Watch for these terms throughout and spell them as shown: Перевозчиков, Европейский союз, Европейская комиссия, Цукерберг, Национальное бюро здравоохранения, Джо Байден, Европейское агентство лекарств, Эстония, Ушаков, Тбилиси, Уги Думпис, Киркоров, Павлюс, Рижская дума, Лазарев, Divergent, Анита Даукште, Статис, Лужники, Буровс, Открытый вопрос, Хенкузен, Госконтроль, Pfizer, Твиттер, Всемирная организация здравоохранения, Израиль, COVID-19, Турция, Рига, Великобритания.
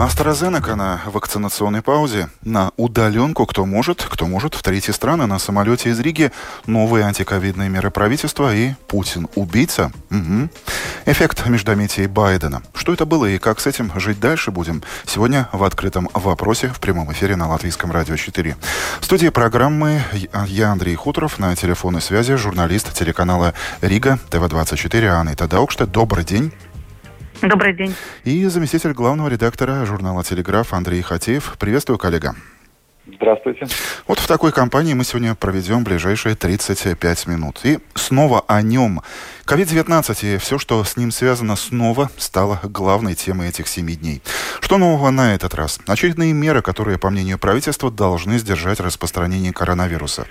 АстраЗенека на вакцинационной паузе. На удаленку кто может в третьи страны на самолете из Риги. Новые антиковидные меры правительства и Путин-убийца. Угу. Эффект междометий Байдена. Что это было и как с этим жить дальше будем? Сегодня в «Открытом вопросе» в прямом эфире на Латвийском радио 4. В студии программы я, Андрей Хуторов, на телефонной связи журналист телеканала «Рига ТВ-24» Анита Даукште. Добрый день. Добрый день. И заместитель главного редактора журнала «Телеграф» Андрей Хотеев. Приветствую, коллега. Здравствуйте. Вот в такой компании мы сегодня проведем ближайшие 35 минут. И снова о нем. COVID-19 и все, что с ним связано, снова стало главной темой этих 7 дней. Что нового на этот раз? Очередные меры, которые, по мнению правительства, должны сдержать распространение коронавируса.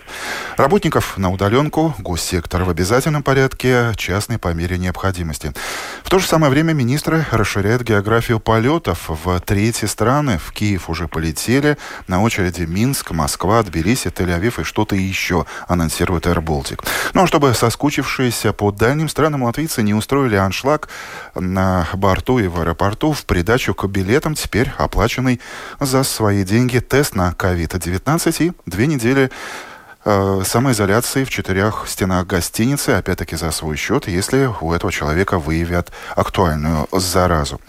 Работников на удаленку, госсектор в обязательном порядке, частный по мере необходимости. В то же самое время министры расширяют географию полетов в третьи страны. В Киев уже полетели, на очереди Минск, Москва, Тбилиси, Тель-Авив и что-то еще, анонсирует Air Baltic. Ну а чтобы соскучившиеся по дальним странам латвийцы не устроили аншлаг на борту и в аэропорту, в придачу к билетам теперь оплаченный за свои деньги тест на COVID-19 и 2 недели самоизоляции в 4 стенах гостиницы, опять-таки за свой счет, если у этого человека выявят актуальную заразу.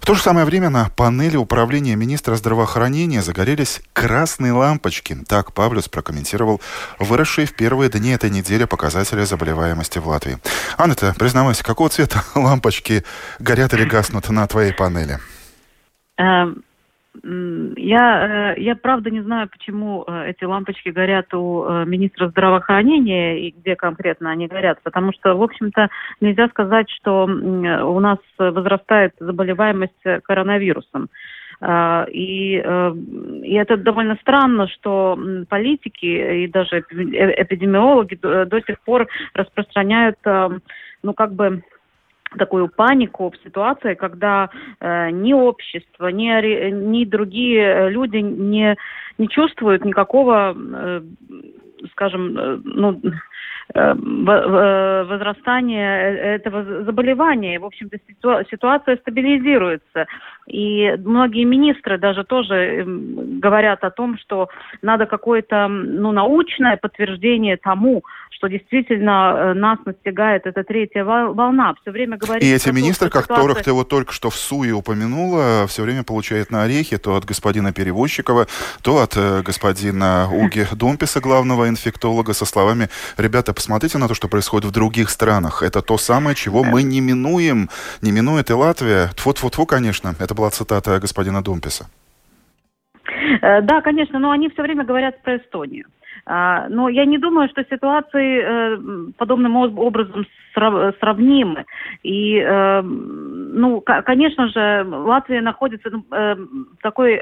В то же самое время на панели управления министра здравоохранения загорелись красные лампочки. Так Павлюс прокомментировал выросшие в первые дни этой недели показатели заболеваемости в Латвии. Анна-то, признавайся, какого цвета лампочки горят или гаснут на твоей панели? Я правда не знаю, почему эти лампочки горят у министра здравоохранения и где конкретно они горят, потому что, в общем-то, нельзя сказать, что у нас возрастает заболеваемость коронавирусом. И это довольно странно, что политики и даже эпидемиологи до сих пор распространяют, такую панику в ситуации, когда ни общество, ни другие люди не чувствуют никакого, возрастания этого заболевания. В общем-то, ситуация стабилизируется. И многие министры даже тоже говорят о том, что надо какое-то научное подтверждение тому, что действительно нас настигает эта третья волна. Все время говорит, и эти министры, как которых ты вот только что в СУЕ упомянула, все время получают на орехи то от господина Перевозчикова, то от господина Уги Думписа, главного инфектолога, со словами: «Ребята, посмотрите на то, что происходит в других странах. Это то самое, чего мы не минуем. Не минует и Латвия». Тьфу-тьфу-тьфу, конечно. Это была цитата господина Думписа. Да, конечно, но они все время говорят про Эстонию. Но я не думаю, что ситуации подобным образом сравнимы. И, конечно же, Латвия находится в такой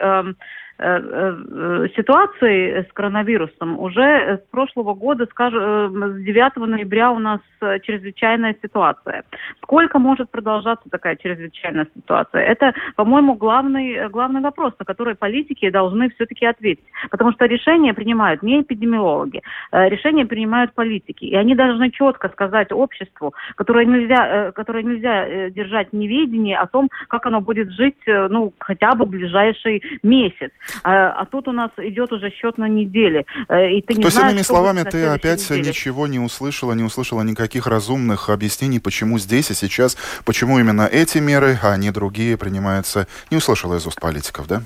ситуации с коронавирусом уже с прошлого года, с 9 ноября у нас чрезвычайная ситуация. Сколько может продолжаться такая чрезвычайная ситуация? Это, по-моему, главный вопрос, на который политики должны все-таки ответить. Потому что решения принимают не эпидемиологи, решения принимают политики. И они должны четко сказать обществу, которое нельзя держать в неведении о том, как оно будет жить хотя бы в ближайший месяц. А тут у нас идет уже счет на недели. И ты не то знаешь, иными словами, ты опять ничего не услышала никаких разумных объяснений, почему здесь и сейчас, почему именно эти меры, а не другие принимаются. Не услышала из уст политиков, да?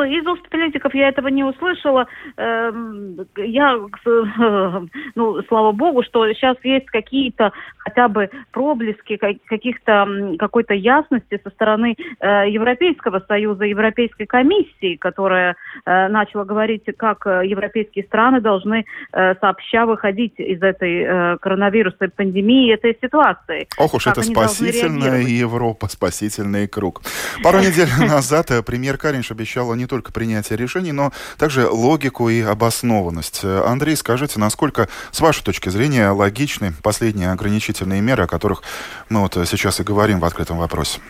Из уст политиков я этого не услышала. Я, слава богу, что сейчас есть какие-то хотя бы проблески какой-то ясности со стороны Европейского союза, Европейской комиссии, которая начала говорить, как европейские страны должны сообща выходить из этой коронавирусной пандемии, этой ситуации. Ох уж это спасительная Европа, спасительный круг. Пару недель назад премьер Каринш обещала не только принятие решений, но также логику и обоснованность. Андрей, скажите, насколько, с вашей точки зрения, логичны последние ограничительные меры, о которых мы вот сейчас и говорим в «Открытом вопросе»?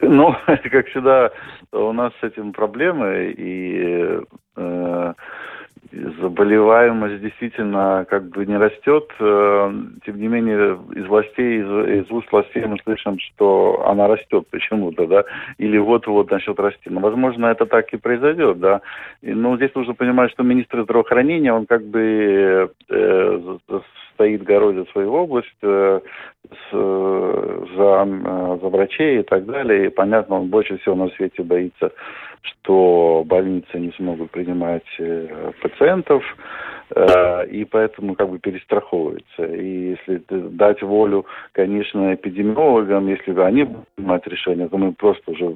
Ну, как всегда, у нас с этим проблемы, и заболеваемость действительно как бы не растет. Тем не менее, из уст властей мы слышим, что она растет почему-то, да, или вот-вот начнет расти. Но, возможно, это так и произойдет, да. Но здесь нужно понимать, что министр здравоохранения, он как бы стоит горой за свою область, за врачей и так далее. И, понятно, он больше всего на свете боится, что больницы не смогут принимать пациентов, и поэтому как бы перестраховывается. И если дать волю, конечно, эпидемиологам, если они будут принимать решение, то мы просто уже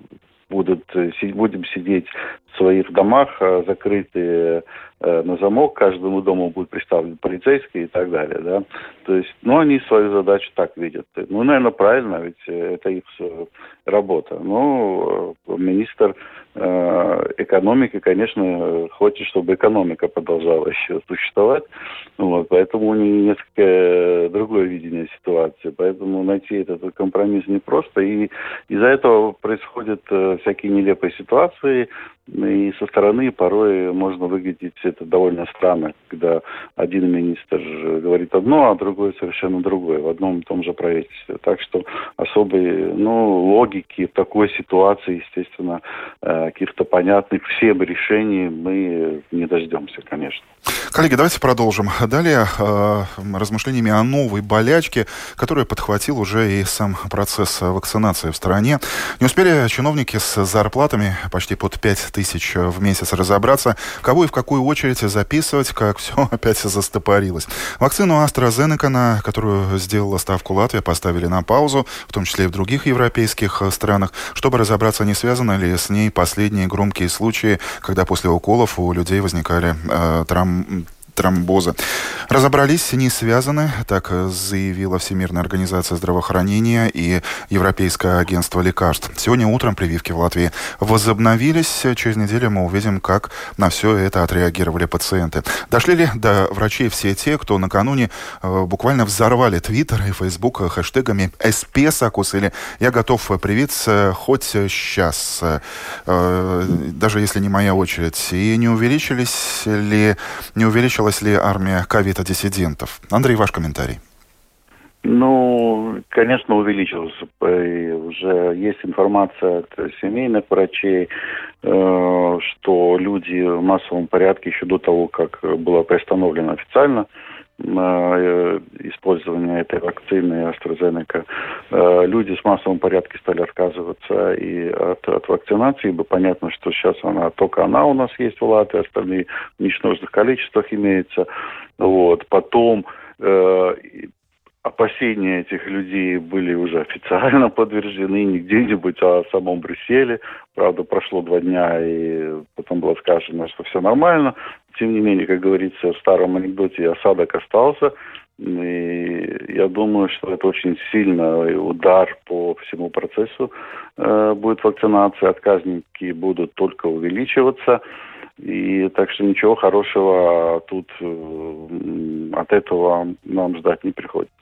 будем сидеть в своих домах, закрытые на замок, каждому дому будет представлен полицейский и так далее, да. То есть, они свою задачу так видят. Наверное, правильно, ведь это их работа. Но министр экономики, конечно, хочет, чтобы экономика продолжала еще существовать. Поэтому у него несколько другое видение ситуации. Поэтому найти этот компромисс непросто. И из-за этого происходят всякие нелепые ситуации. И со стороны порой можно выглядеть это довольно странно, когда один министр говорит одно, а другой совершенно другое, в одном и том же правительстве. Так что особой логики в такой ситуации, естественно, каких-то понятных всем решений мы не дождемся, конечно. Коллеги, давайте продолжим. Далее размышлениями о новой болячке, которую подхватил уже и сам процесс вакцинации в стране. Не успели чиновники с зарплатами почти под 5 тысяч в месяц разобраться, кого и в какую очередь записывать, как все опять застопорилось. Вакцину «АстраЗенека», на которую сделала ставку Латвия, поставили на паузу, в том числе и в других европейских странах, чтобы разобраться, не связаны ли с ней последние громкие случаи, когда после уколов у людей возникали тромбозы. Разобрались, не связаны, так заявила Всемирная организация здравоохранения и Европейское агентство лекарств. Сегодня утром прививки в Латвии возобновились. Через неделю мы увидим, как на все это отреагировали пациенты. Дошли ли до врачей все те, кто накануне буквально взорвали Твиттер и Фейсбук хэштегами «СПСакус» или «Я готов привиться хоть сейчас, даже если не моя очередь». И не увеличилась ли армия ковид-диссидентов? Андрей, ваш комментарий. Конечно, увеличилась. Уже есть информация от семейных врачей, что люди в массовом порядке еще до того, как было приостановлено официально использование этой вакцины «АстраЗенека», люди в массовом порядке стали отказываться и от вакцинации, ибо понятно, что сейчас только она у нас есть в Латвии, остальные в ничтожных количествах имеются. Потом опасения этих людей были уже официально подтверждены не где-нибудь, а в самом Брюсселе. Правда, прошло 2 дня, и потом было сказано, что все нормально. Тем не менее, как говорится в старом анекдоте, осадок остался. И я думаю, что это очень сильный удар по всему процессу будет вакцинация. Отказники будут только увеличиваться. И так что ничего хорошего тут от этого нам ждать не приходится.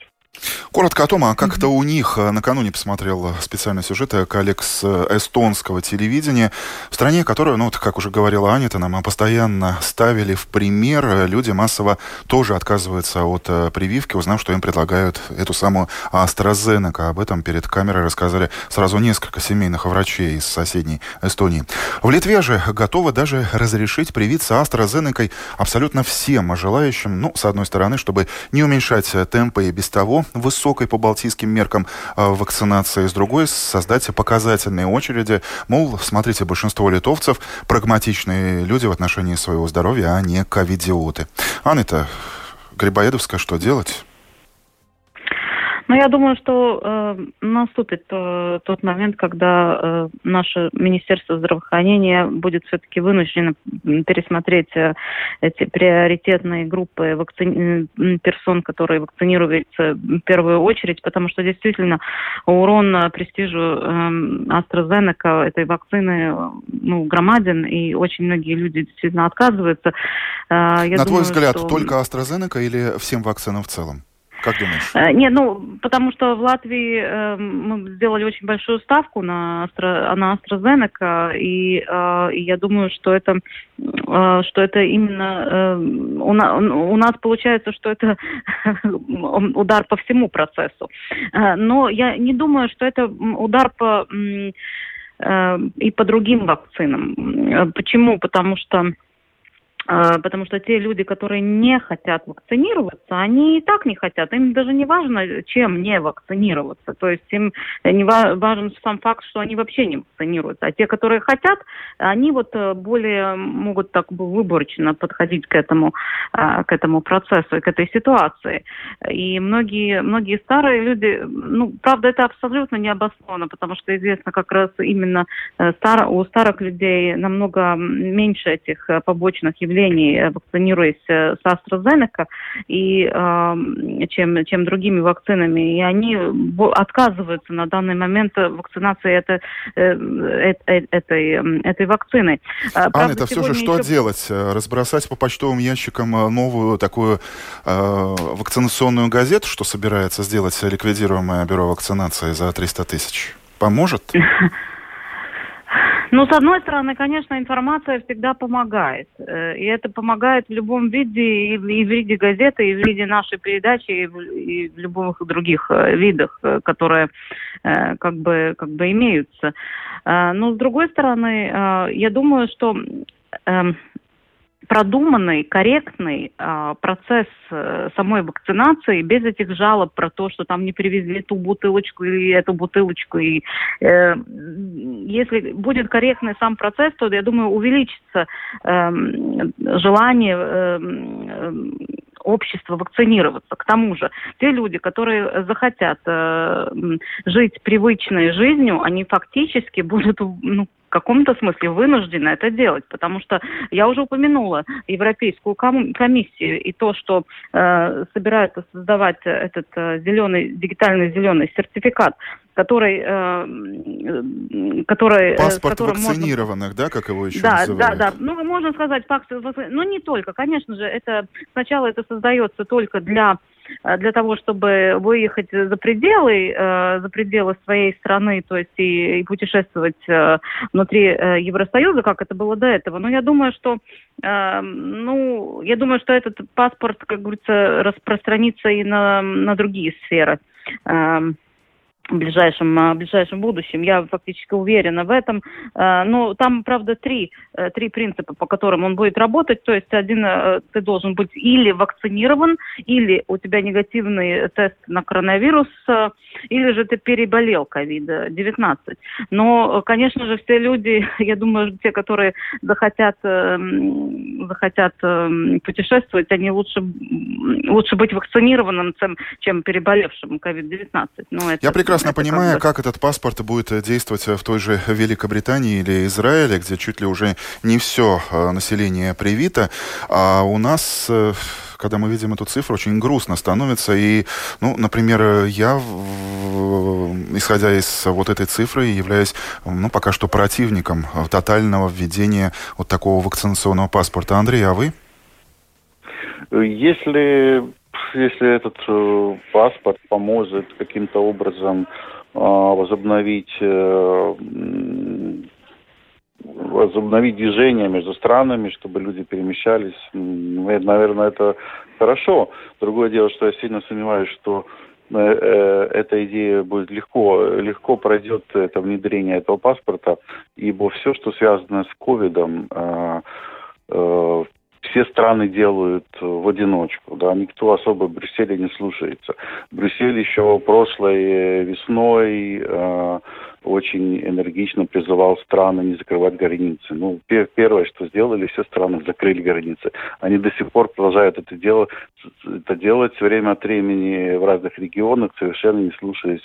Коротко о том, а как это у них. Накануне посмотрел специальный сюжет коллег с эстонского телевидения. В стране, которую, как уже говорила Анита, нам постоянно ставили в пример, люди массово тоже отказываются от прививки, узнав, что им предлагают эту самую «АстраЗенека». Об этом перед камерой рассказали сразу несколько семейных врачей из соседней Эстонии. В Литве же готовы даже разрешить привиться «АстраЗенекой» абсолютно всем желающим. С одной стороны, чтобы не уменьшать темпы и без того высокой по балтийским меркам вакцинации, с другой — создать показательные очереди. Мол, смотрите, большинство литовцев прагматичные люди в отношении своего здоровья, а не ковидиоты. Анита Грибоедовская, что делать? Но я думаю, что наступит тот момент, когда наше Министерство здравоохранения будет все-таки вынуждено пересмотреть эти приоритетные группы персон, которые вакцинируются в первую очередь, потому что действительно урон престижу АстраЗенека, этой вакцины, громаден, и очень многие люди действительно отказываются. На твой взгляд, только АстраЗенека или всем вакцинам в целом? Как думаешь? Нет, потому что в Латвии мы сделали очень большую ставку на AstraZeneca, и я думаю, что это именно у нас получается, что это удар по всему процессу. Но я не думаю, что это удар по другим вакцинам. Почему? Потому что те люди, которые не хотят вакцинироваться, они и так не хотят. Им даже не важно, чем не вакцинироваться. То есть им не важен сам факт, что они вообще не вакцинируются. А те, которые хотят, они более могут так выборочно подходить к этому процессу и к этой ситуации. И многие старые люди, правда, это абсолютно необоснованно, потому что известно как раз именно у старых людей намного меньше этих побочных явлений, вакцинируясь с AstraZeneca, чем другими вакцинами. И они отказываются на данный момент вакцинации этой вакцины. Анна, это все же что делать? Разбросать по почтовым ящикам новую такую вакцинационную газету, что собирается сделать ликвидируемое бюро вакцинации за 300 тысяч? Поможет? С одной стороны, конечно, информация всегда помогает. И это помогает в любом виде, и в виде газеты, и в виде нашей передачи, и в любых других видах, которые как бы имеются. Но, с другой стороны, я думаю, что продуманный, корректный процесс самой вакцинации без этих жалоб про то, что там не привезли ту бутылочку или эту бутылочку. И если будет корректный сам процесс, то, я думаю, увеличится желание общества вакцинироваться. К тому же, те люди, которые захотят жить привычной жизнью, они фактически будут в каком-то смысле вынуждены это делать, потому что я уже упомянула Европейскую комиссию и то, что собираются создавать этот дигитальный зеленый сертификат, который паспорт вакцинированных, можно... да, как его еще называют? Да. Можно сказать, не только. Конечно же, это сначала это создается только для того, чтобы выехать за пределы своей страны, то есть и путешествовать внутри Евросоюза, как это было до этого. Но я думаю, что этот паспорт, как говорится, распространится и на другие сферы в ближайшем будущем. Я фактически уверена в этом. Но там, правда, три принципа, по которым он будет работать. То есть один, ты должен быть или вакцинирован, или у тебя негативный тест на коронавирус, или же ты переболел COVID-19. Но, конечно же, все люди, я думаю, те, которые захотят путешествовать, они лучше быть вакцинированным, чем переболевшим COVID-19. Я прекрасно понимаю, как этот паспорт будет действовать в той же Великобритании или Израиле, где чуть ли уже не все население привито, а у нас... Когда мы видим эту цифру, очень грустно становится. И, например, я, исходя из вот этой цифры, являюсь пока что противником тотального введения вот такого вакцинационного паспорта. Андрей, а вы? Если этот паспорт поможет каким-то образом возобновить движение между странами, чтобы люди перемещались, наверное, это хорошо. Другое дело, что я сильно сомневаюсь, что эта идея будет легко пройдет это внедрение этого паспорта, ибо все, что связано с ковидом, все страны делают в одиночку, да, никто особо Брюсселя не слушается. Брюссель еще прошлой весной очень энергично призывал страны не закрывать границы. Ну, первое, что сделали, все страны закрыли границы. Они до сих пор продолжают это делать время от времени в разных регионах, совершенно не слушаясь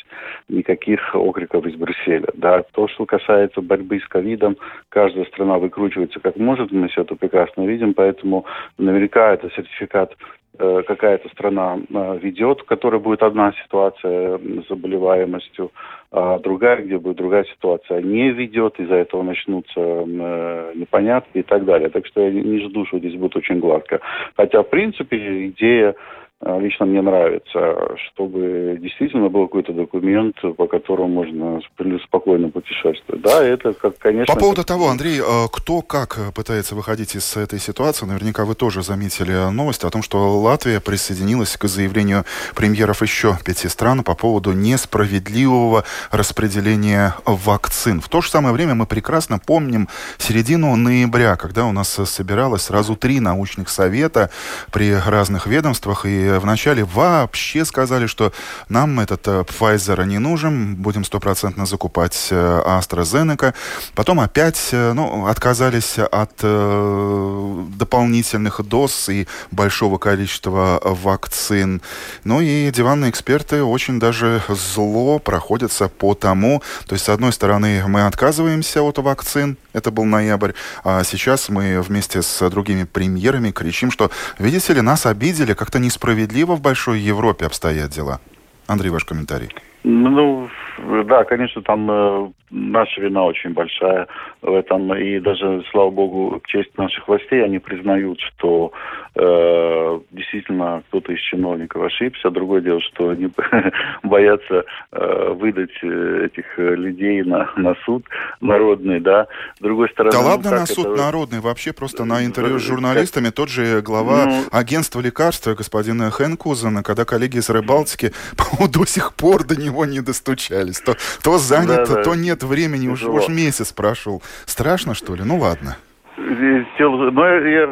никаких окриков из Брюсселя. Да, то, что касается борьбы с ковидом, каждая страна выкручивается как может, мы все это прекрасно видим, поэтому наверняка это сертификат какая-то страна ведет, в которой будет одна ситуация с заболеваемостью, а другая, где будет другая ситуация, не ведет, из-за этого начнутся непонятки и так далее. Так что я не жду, что здесь будет очень гладко. Хотя, в принципе, идея лично мне нравится, чтобы действительно был какой-то документ, по которому можно спокойно путешествовать. Да, это, как, конечно... По поводу того, Андрей, кто как пытается выходить из этой ситуации, наверняка вы тоже заметили новость о том, что Латвия присоединилась к заявлению премьеров еще 5 стран по поводу несправедливого распределения вакцин. В то же самое время мы прекрасно помним середину ноября, когда у нас собиралось сразу 3 научных совета при разных ведомствах, и вначале вообще сказали, что нам этот Pfizer не нужен, будем 100% закупать АстраЗенека. Потом опять отказались от дополнительных доз и большого количества вакцин. Ну и диванные эксперты очень даже зло проходятся по тому. То есть, с одной стороны, мы отказываемся от вакцин, это был ноябрь, а сейчас мы вместе с другими премьерами кричим, что, видите ли, нас обидели, как-то не справедливо в большой Европе обстоят дела. Андрей, ваш комментарий. Ну, да, конечно, там наша вина очень большая в этом. И даже, слава богу, в честь наших властей они признают, что действительно кто-то из чиновников ошибся. Другое дело, что они боятся выдать этих людей на суд народный, да. С другой стороны... Да ладно, на суд народный. Вообще просто на интервью с журналистами тот же глава агентства лекарств, господин Хенкузен, когда коллеги из Air Baltic до сих пор до него не достучались. То занято, да, то нет времени. Уж месяц прошел. Страшно, что ли? Ну, ладно. Но я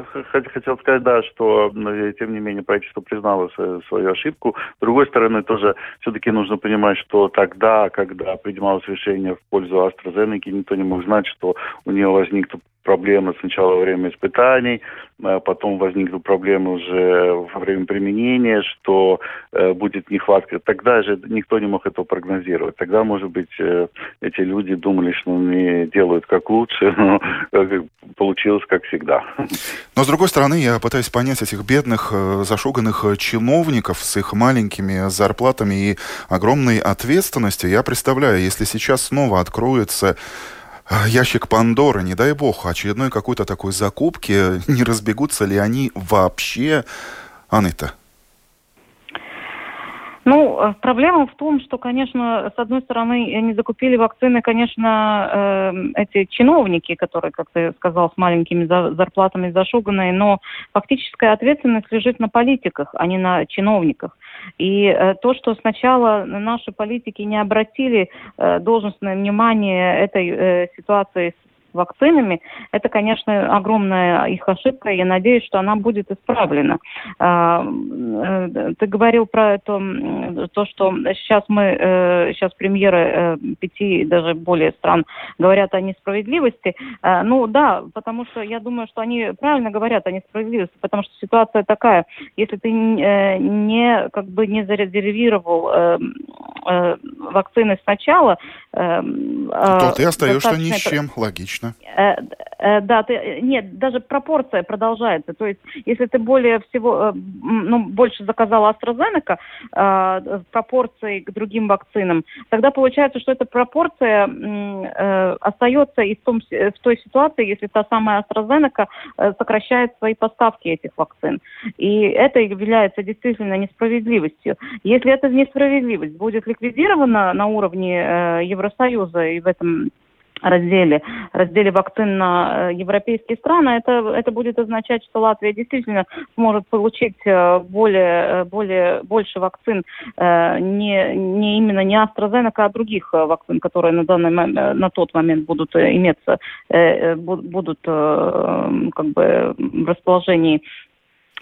хотел сказать, да, что, тем не менее, правительство признало свою ошибку. С другой стороны, тоже все-таки нужно понимать, что тогда, когда принималось решение в пользу AstraZeneca, никто не мог знать, что у нее возникнут проблемы сначала во время испытаний, потом возникнут проблемы уже во время применения, что будет нехватка. Тогда же никто не мог этого прогнозировать. Тогда, может быть, эти люди думали, что они делают как лучше, но получилось как всегда. Но, с другой стороны, я пытаюсь понять этих бедных, зашуганных чиновников с их маленькими зарплатами и огромной ответственностью. Я представляю, если сейчас снова откроется ящик Пандоры, не дай бог, очередной какой-то такой закупки, не разбегутся ли они вообще, Анита? Ну, проблема в том, что, конечно, с одной стороны, не закупили вакцины, конечно, эти чиновники, которые, как ты сказал, с маленькими зарплатами зашуганные, но фактическая ответственность лежит на политиках, а не на чиновниках. И то, что сначала наши политики не обратили должностное внимание этой ситуации с вакцинами, это, конечно, огромная их ошибка, и я надеюсь, что она будет исправлена. Ты говорил про то, что сейчас премьеры 5, даже более стран говорят о несправедливости. Ну да, потому что я думаю, что они правильно говорят о несправедливости, потому что ситуация такая, если ты не зарезервировал вакцины сначала, то ты остаешься ни с чем, логично. Да, даже пропорция продолжается. То есть, если ты больше заказал AstraZeneca в пропорции к другим вакцинам, тогда получается, что эта пропорция остается и в той ситуации, если та самая AstraZeneca сокращает свои поставки этих вакцин. И это является действительно несправедливостью. Если эта несправедливость будет ликвидирована на уровне Евросоюза и в этом разделе вакцин на европейские страны, это будет означать, что Латвия действительно сможет получить больше вакцин, не именно AstraZeneca, а других вакцин, которые на тот момент будут иметься, будут в расположении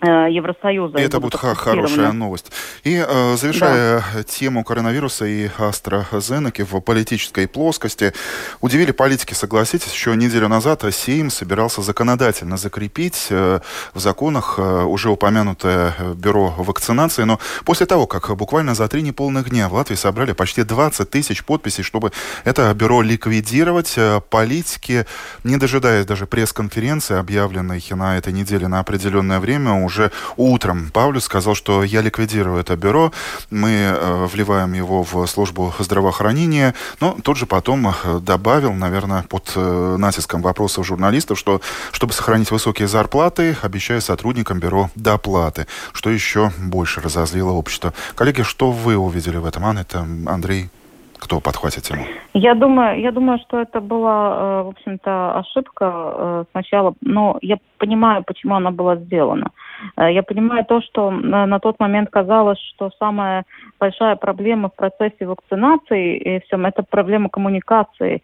Евросоюза. Это будет хорошая новость. И завершая тему коронавируса и АстраЗенеки в политической плоскости, удивили политики, согласитесь, еще неделю назад Сейм собирался законодательно закрепить в законах уже упомянутое бюро вакцинации, но после того, как буквально за 3 неполных дня в Латвии собрали почти 20 тысяч подписей, чтобы это бюро ликвидировать, политики, не дожидаясь даже пресс-конференции, объявленной на этой неделе на определенное время, уже утром Павлюс сказал, что я ликвидирую это бюро, мы вливаем его в службу здравоохранения, но тут же потом добавил, наверное, под натиском вопросов журналистов, что чтобы сохранить высокие зарплаты, обещаю сотрудникам бюро доплаты, что еще больше разозлило общество. Коллеги, что вы увидели в этом? Анита, Андрей, кто подхватит тему? Я думаю, что это была, в общем-то, ошибка сначала, но я понимаю, почему она была сделана. Я понимаю то, что на тот момент казалось, что самая большая проблема в процессе вакцинации и всем, это проблема коммуникации.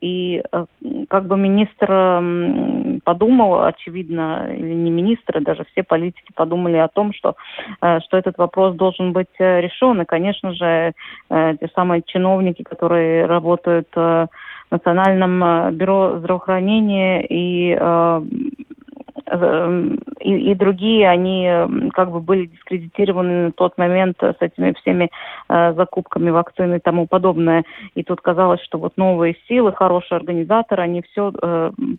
И как бы министр подумал, очевидно, или не министр, даже все политики подумали о том, что этот вопрос должен быть решен. И, конечно же, те самые чиновники, которые работают в Национальном бюро здравоохранения и другие, они как бы были дискредитированы на тот момент с этими всеми закупками вакцины и тому подобное. И тут казалось, что вот новые силы, хорошие организаторы, они все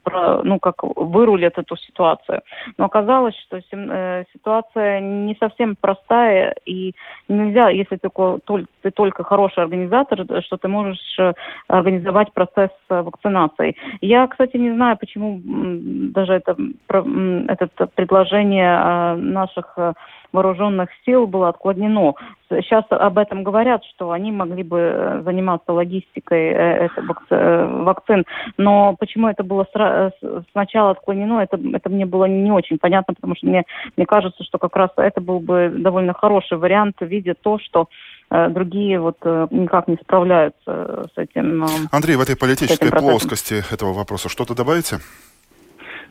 как вырулят эту ситуацию. Но оказалось, что ситуация не совсем простая, и нельзя, если ты только хороший организатор, что ты можешь организовать процесс вакцинации. Я, кстати, не знаю, почему даже это предложение наших вооруженных сил было отклонено. Сейчас об этом говорят, что они могли бы заниматься логистикой вакцин, но почему это было сначала отклонено, это мне было не очень понятно, потому что мне кажется, что как раз это был бы довольно хороший вариант, видя то, что другие вот никак не справляются с этим. Андрей, в этой политической плоскости этого вопроса что-то добавите?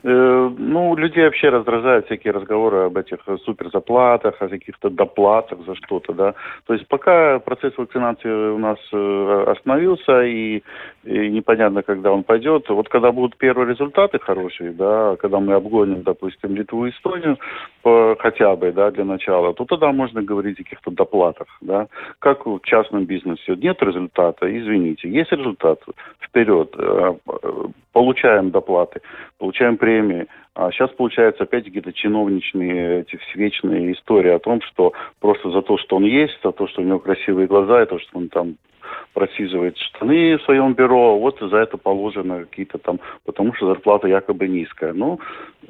Людей вообще раздражают всякие разговоры об этих суперзаплатах, о каких-то доплатах за что-то, да. То есть пока процесс вакцинации у нас остановился, и непонятно, когда он пойдет. Вот когда будут первые результаты хорошие, да, когда мы обгоним, допустим, Литву и Эстонию, хотя бы, да, для начала, то тогда можно говорить о каких-то доплатах, да. Как в частном бизнесе. Нет результата, извините. Есть результат, вперед. Получаем доплаты, получаем премии. А сейчас получается опять какие-то чиновничные, эти всевечные истории о том, что просто за то, что он есть, за то, что у него красивые глаза, и то, что он там просиживает штаны в своем бюро, вот за это положено какие-то там, потому что зарплата якобы низкая. Ну,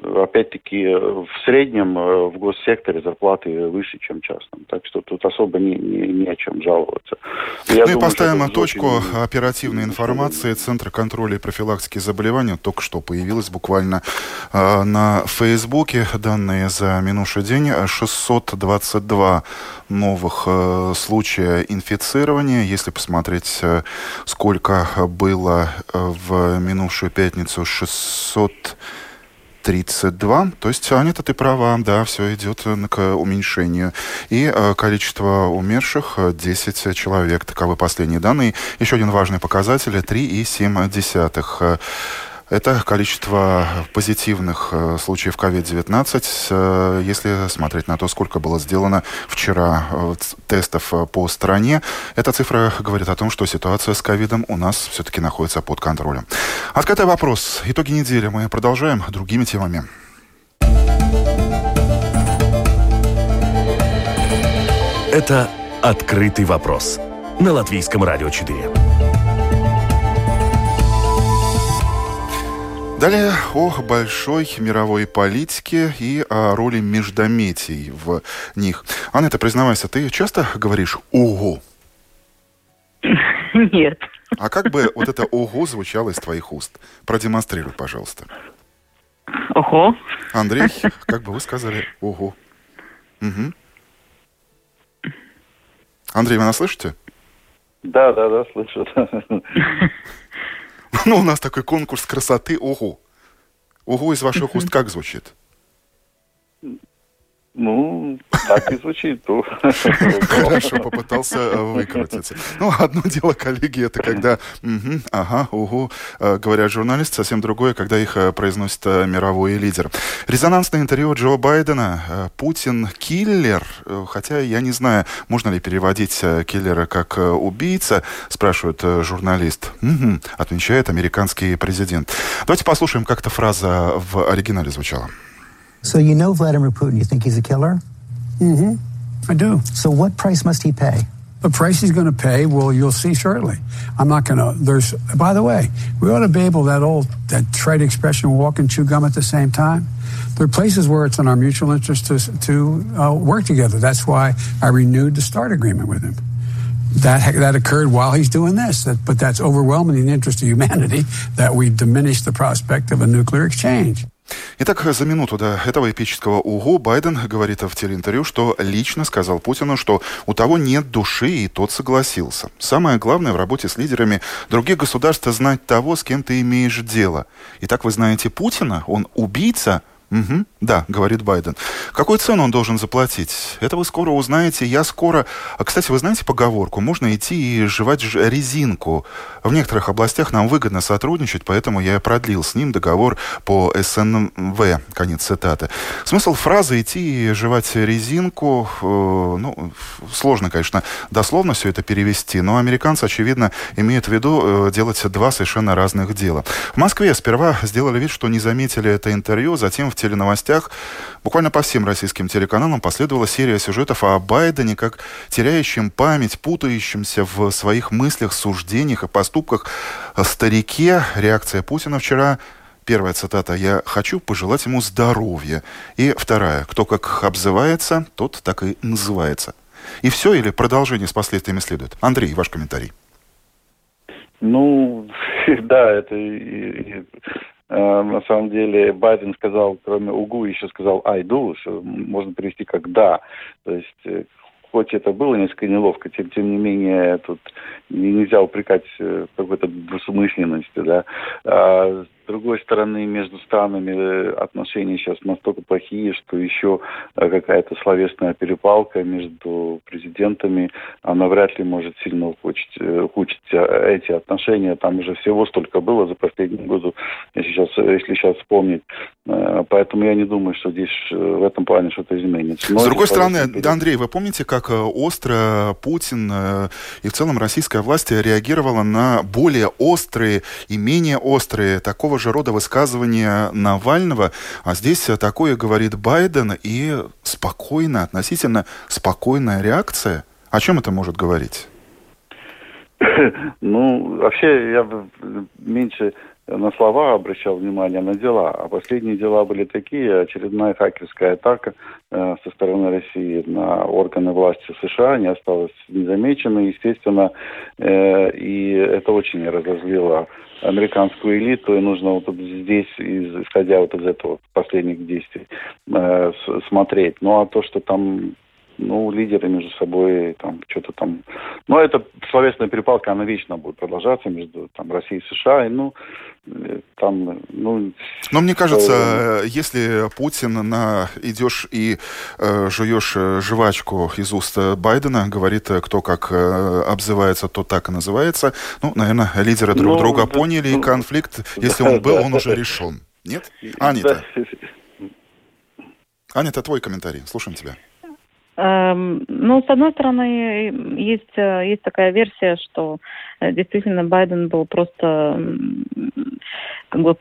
опять-таки, в среднем в госсекторе зарплаты выше, чем в частном. Так что тут особо не о чем жаловаться. Я думаю, поставим на точку оперативной информации. Центр контроля и профилактики заболеваний только что появилась буквально на Фейсбуке. Данные за минувший день: 622 новых случая инфицирования. Если посмотреть, сколько было в минувшую пятницу, 632. То есть, Анита, ты права, да, все идет к уменьшению. И количество умерших 10 человек. Таковы последние данные. Еще один важный показатель – 3,7. Это количество позитивных случаев COVID-19. Если смотреть на то, сколько было сделано вчера тестов по стране, эта цифра говорит о том, что ситуация с ковидом у нас все-таки находится под контролем. Открытый вопрос. Итоги недели мы продолжаем другими темами. Это «Открытый вопрос» на Латвийском радио 4. Далее о большой мировой политике и о роли междометий в них. Анита, признавайся, ты часто говоришь «ого»? Нет. А как бы вот это «ого» звучало из твоих уст? Продемонстрируй, пожалуйста. Ого. Андрей, как бы вы сказали «ого»? Угу. Андрей, вы нас слышите? Да, слышу. Ну, у нас такой конкурс красоты «Ого». «Ого» из ваших уст как звучит? Ну, так и звучит. Хорошо, попытался выкрутиться. Ну, одно дело, коллеги, это когда говорят журналисты, совсем другое, когда их произносит мировой лидер. Резонансное интервью Джо Байдена. Путин киллер, хотя я не знаю, можно ли переводить киллера как убийца, спрашивает журналист. Отвечает американский президент. Давайте послушаем, как эта фраза в оригинале звучала. So you know Vladimir Putin, you think he's a killer? Mm-hmm, I do. So what price must he pay? The price he's going to pay, well, you'll see shortly. I'm not going to, there's, by the way, we ought to be able, that trite expression, walk and chew gum at the same time. There are places where it's in our mutual interest to work together. That's why I renewed the START agreement with him. That occurred while he's doing this, but that's overwhelming in the interest of humanity that we diminish the prospect of a nuclear exchange. Итак, за минуту до этого эпического «Угу» Байден говорит в телеинтервью, что лично сказал Путину, что у того нет души, и тот согласился. Самое главное в работе с лидерами других государств – знать того, с кем ты имеешь дело. Итак, вы знаете Путина? Он убийца? «Угу, да», – говорит Байден. Какую цену он должен заплатить? Это вы скоро узнаете, я скоро... Кстати, вы знаете поговорку? Можно идти и жевать резинку. В некоторых областях нам выгодно сотрудничать, поэтому я продлил с ним договор по СНВ. Конец цитаты. Смысл фразы «идти и жевать резинку», сложно, конечно, дословно все это перевести, но американцы, очевидно, имеют в виду делать два совершенно разных дела. В Москве сперва сделали вид, что не заметили это интервью, затем в теленовостях буквально по всем российским телеканалам последовала серия сюжетов о Байдене как теряющем память, путающемся в своих мыслях, суждениях и поступках старике. Реакция Путина вчера. Первая цитата «Я хочу пожелать ему здоровья». И вторая «Кто как обзывается, тот так и называется». И все или продолжение с последствиями следует? Андрей, ваш комментарий. Ну, да, это... На самом деле Байден сказал, кроме «угу», еще сказал «I do», что можно перевести как «да». То есть, хоть это было несколько неловко, тем не менее, тут нельзя упрекать какой-то двусмысленности, да. А с другой стороны, между странами отношения сейчас настолько плохие, что еще какая-то словесная перепалка между президентами, она вряд ли может сильно ухудшить эти отношения. Там уже всего столько было за последние годы, если сейчас вспомнить. Поэтому я не думаю, что здесь в этом плане что-то изменится. Но с другой стороны, Андрей, вы помните, как остро Путин и в целом российская власть реагировала на более острые и менее острые такого же рода высказывания Навального, а здесь такое говорит Байден, и спокойно, относительно спокойная реакция. О чем это может говорить? Ну, вообще, я меньше на слова обращал внимание, на дела. А последние дела были такие, очередная хакерская атака со стороны России на органы власти США не осталась незамеченной, естественно, и это очень разозлило американскую элиту, и нужно вот здесь, исходя вот из этого последних действий, смотреть. Ну, а то, что там, лидеры между собой, там, что-то там... Ну, эта словесная перепалка, она вечно будет продолжаться между, Россией и США, и, Но мне кажется, если Путин идешь и жуешь жвачку из уст Байдена, говорит, кто как обзывается, то так и называется, наверное, лидеры друг друга поняли, и конфликт, если он был, он уже решен. Нет? Анита. Анита, твой комментарий, слушаем тебя. С одной стороны, есть такая версия, что действительно Байден был просто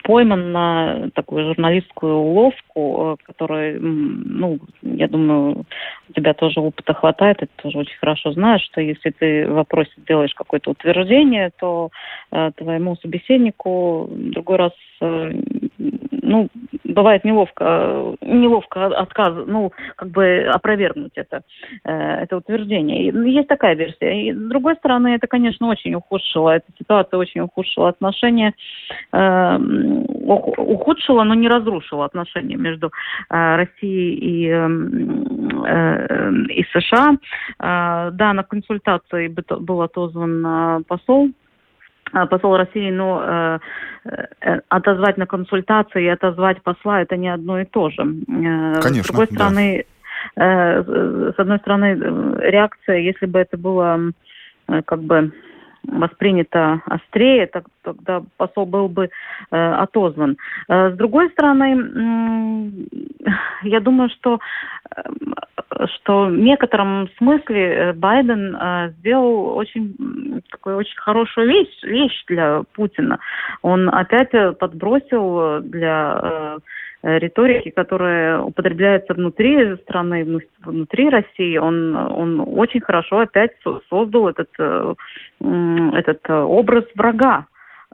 пойман на такую журналистскую уловку, которая, я думаю, у тебя тоже опыта хватает, и ты тоже очень хорошо знаешь, что если ты в вопросе делаешь какое-то утверждение, то твоему собеседнику другой раз... бывает неловко отказ, опровергнуть это утверждение. Есть такая версия. И, с другой стороны, это, конечно, эта ситуация очень ухудшила отношения, но не разрушила отношения между Россией и США. Да, на консультации был отозван посол России, но отозвать на консультации и отозвать посла – это не одно и то же. Конечно, с другой стороны, с одной стороны, реакция, если бы это было как бы воспринято острее, тогда посол был бы отозван. С другой стороны, я думаю, что в некотором смысле Байден сделал очень хорошую вещь для Путина. Он опять подбросил для риторики, которая употребляется внутри страны, внутри России, он очень хорошо опять создал этот образ врага.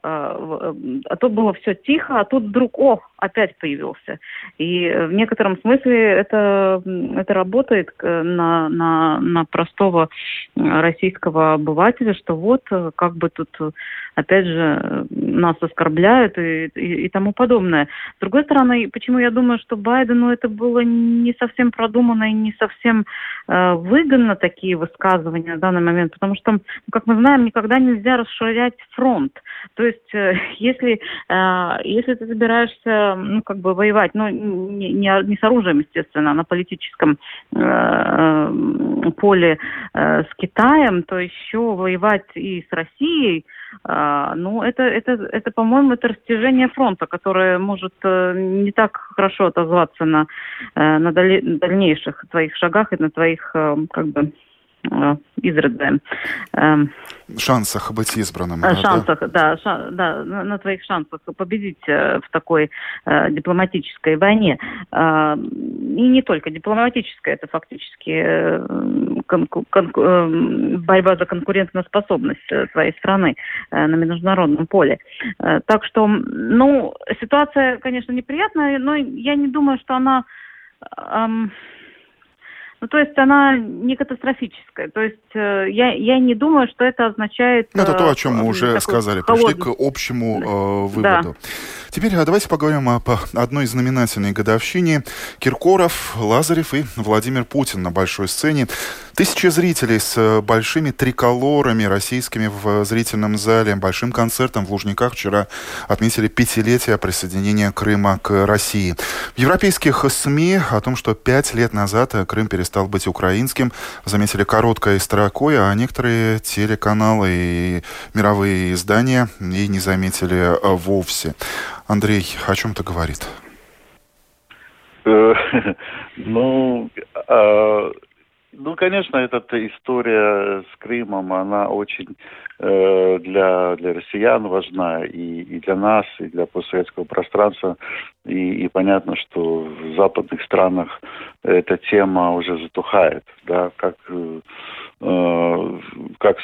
А то было все тихо, а тут вдруг опять появился. И в некотором смысле это работает на простого российского обывателя, что вот как бы тут опять же нас оскорбляют и тому подобное. С другой стороны, почему я думаю, что Байдену это было не совсем продумано и не совсем выгодно такие высказывания на данный момент, потому что, как мы знаем, никогда нельзя расширять фронт. То есть, если ты собираешься, воевать, не с оружием, естественно, а на политическом поле с Китаем, то еще воевать и с Россией, это, по-моему, это растяжение фронта, которое может не так хорошо отозваться на дальнейших твоих шагах и на твоих, изредка. Шансах быть избранным. На твоих шансах победить в такой дипломатической войне. И не только дипломатическая, это фактически борьба за конкурентоспособность своей страны на международном поле. Так что, ситуация, конечно, неприятная, но я не думаю, что она... то есть она не катастрофическая. То есть я не думаю, что это означает... Это то, о чем мы уже сказали. Холодный. Пришли к общему выводу. Да. Теперь давайте поговорим об одной знаменательной годовщине. Киркоров, Лазарев и Владимир Путин на большой сцене. Тысячи зрителей с большими триколорами российскими в зрительном зале. Большим концертом в Лужниках вчера отметили 5-летие присоединения Крыма к России. В европейских СМИ о том, что 5 лет назад Крым перестал быть украинским, заметили короткой строкой, а некоторые телеканалы и мировые издания и не заметили вовсе. Андрей, о чем это говорит? Конечно, эта история с Крымом, она очень для россиян важна, и для нас, и для постсоветского пространства. И понятно, что в западных странах эта тема уже затухает. Да? Как в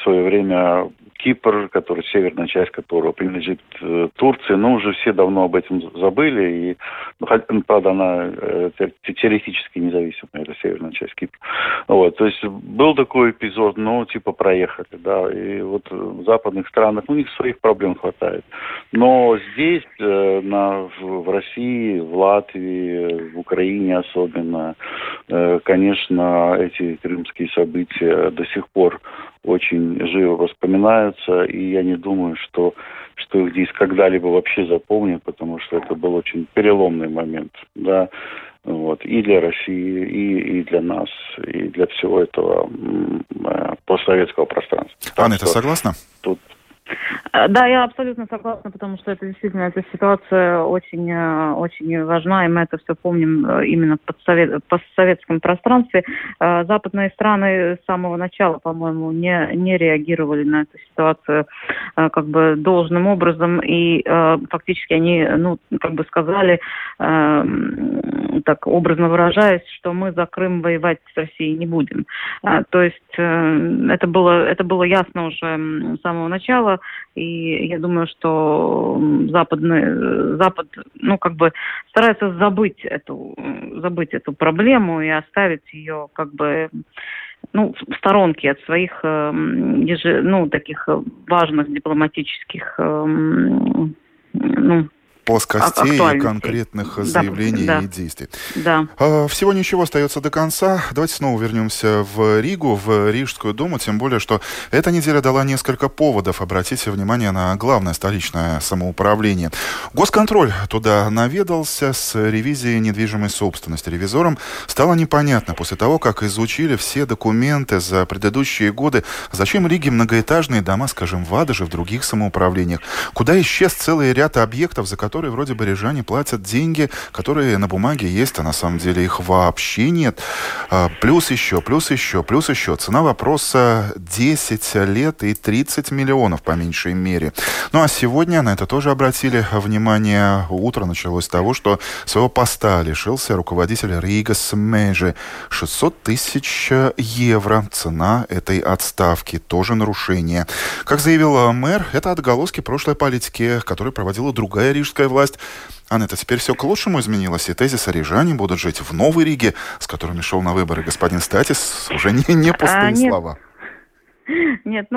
свое время Кипр, северная часть которого принадлежит Турции, уже все давно об этом забыли. Правда, она теоретически независимая, это северная часть Кипра. То есть был такой эпизод, проехали, да, и в западных странах, у них своих проблем хватает. Но здесь, в России, в Латвии, в Украине особенно, конечно, эти крымские события до сих пор очень живо вспоминаются, и я не думаю, что их здесь когда-либо вообще запомнят, потому что это был очень переломный момент, да. И для России, и для нас, и для всего этого постсоветского пространства. Анна, ты согласна? Да, я абсолютно согласна, потому что это действительно эта ситуация очень, очень важна, и мы это все помним именно в постсоветском пространстве. Западные страны с самого начала, по-моему, не реагировали на эту ситуацию должным образом, и фактически они, сказали, так образно выражаясь, что мы за Крым воевать с Россией не будем. То есть это было ясно уже с самого начала. И я думаю, что Запад, старается забыть эту проблему и оставить ее в сторонке от своих таких важных дипломатических плоскостей и конкретных заявлений и действий. Да. Всего ничего остается до конца. Давайте снова вернемся в Ригу, в Рижскую думу, тем более, что эта неделя дала несколько поводов. Обратите внимание на главное столичное самоуправление. Госконтроль туда наведался с ревизией недвижимой собственности. Ревизорам стало непонятно после того, как изучили все документы за предыдущие годы, зачем Риге многоэтажные дома, скажем, в Адаже, в других самоуправлениях, куда исчез целый ряд объектов, за которые вроде бы рижане платят деньги, которые на бумаге есть, а на самом деле их вообще нет. Плюс еще. Цена вопроса 10 лет и 30 миллионов по меньшей мере. Ну а сегодня на это тоже обратили внимание. Утро началось с того, что своего поста лишился руководитель Рига Смежи. 600 тысяч евро цена этой отставки. Тоже нарушение. Как заявила мэр, это отголоски прошлой политики, которую проводила другая рижская власть. Анна, это теперь все к лучшему изменилось, и тезис о рижане будут жить в Новой Риге, с которыми шел на выборы господин Статис, уже не пустые слова. Нет,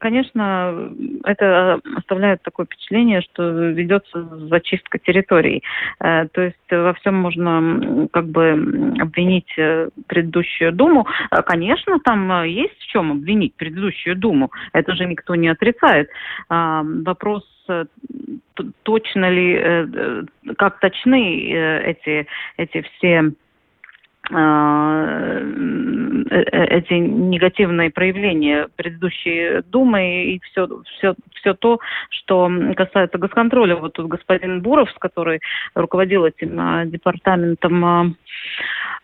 конечно, это оставляет такое впечатление, что ведется зачистка территорий. То есть во всем можно обвинить предыдущую думу. Конечно, там есть в чем обвинить предыдущую думу. Это же никто не отрицает. Вопрос, точно ли, как точны эти все... эти негативные проявления предыдущей думы и все то, что касается госконтроля. Вот тут господин Буровс, который руководил этим департаментом,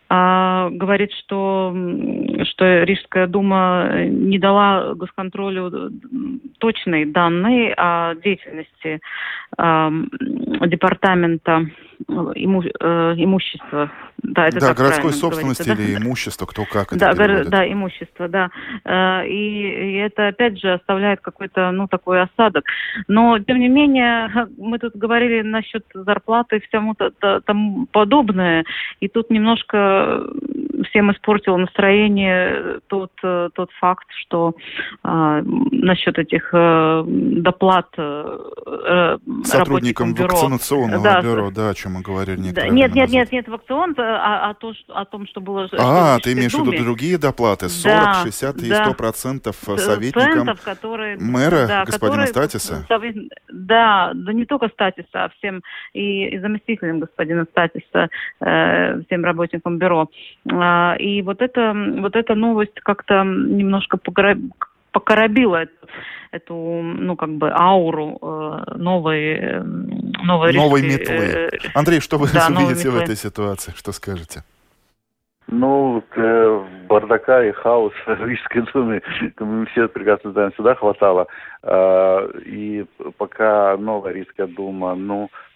говорит, что Рижская дума не дала госконтролю точные данные о деятельности департамента имущества. Да, это городской собственности или имущество, кто как это переводит. Да, имущество, да. И это, опять же, оставляет какой-то, такой осадок. Но, тем не менее, мы тут говорили насчет зарплаты и всему тому подобное, и тут немножко всем испортило настроение тот факт, что насчет этих доплат сотрудникам вакцинационного бюро, о чем мы говорили некоторое время назад. Нет, вакцион, о том, что было... Что ты имеешь в виду другие доплаты, 40, 60 и 100% советникам мэра, господина Статиса? Да, не только Статиса, а всем и заместителям господина Статиса, всем работникам бюро. И вот эта новость как-то немножко покоробила эту ауру новой метлы. Андрей, что вы увидите в этой ситуации? Что скажете? Бардака и хаос в Рижской думе, мы все прекрасно знаем, сюда хватало. И пока новая Рижская дума,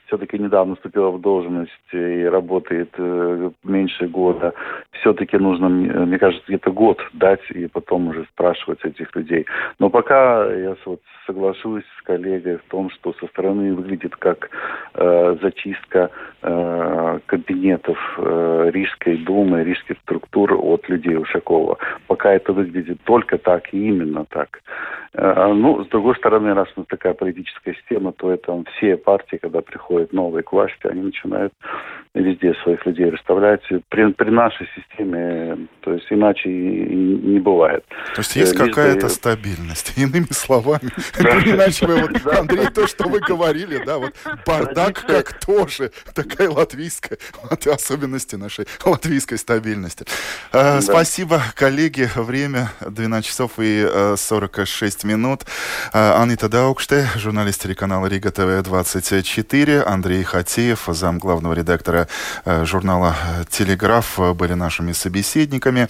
все-таки недавно вступила в должность и работает меньше года. Все-таки нужно, мне кажется, где-то год дать и потом уже спрашивать этих людей. Но пока я соглашусь с коллегой в том, что со стороны выглядит как зачистка кабинетов Рижской думы, рижских структур от людей Ушакова. Пока это выглядит только так и именно так. С другой стороны, раз у нас такая политическая система, то это все партии, когда приходят новые к власти, они начинают везде своих людей расставлять. При нашей системе, то есть иначе и не бывает. То есть есть какая-то стабильность. Иными словами, Андрей, то, что вы говорили, бардак как тоже. Такая латвийская, особенности нашей латвийской стабильности. Спасибо, коллеги. Время 12 часов и 46 минут. Анита Даукште, журналист телеканала Рига ТВ-24. Андрей Хотеев, зам главного редактора журнала «Телеграф», были нашими собеседниками.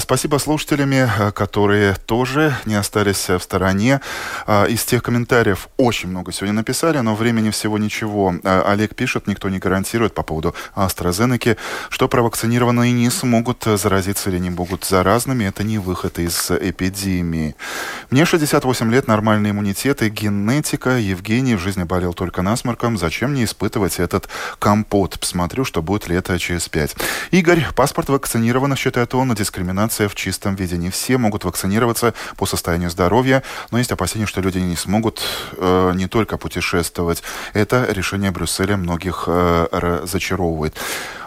Спасибо слушателями, которые тоже не остались в стороне. Из тех комментариев очень много сегодня написали, но времени всего ничего. Олег пишет, никто не гарантирует по поводу «АстраЗенеки», что провакцинированные не смогут заразиться или не могут заразными. Это не выход из эпидемии. Мне 68 лет, нормальный иммунитет и генетика. Евгений в жизни болел только насморком. зачем не испытывать этот компот? Посмотрю, что будет лето через 5. Игорь, паспорт вакцинирован, считает он, дискриминация в чистом виде. Не все могут вакцинироваться по состоянию здоровья, но есть опасения, что люди не смогут не только путешествовать. Это решение Брюсселя многих разочаровывает.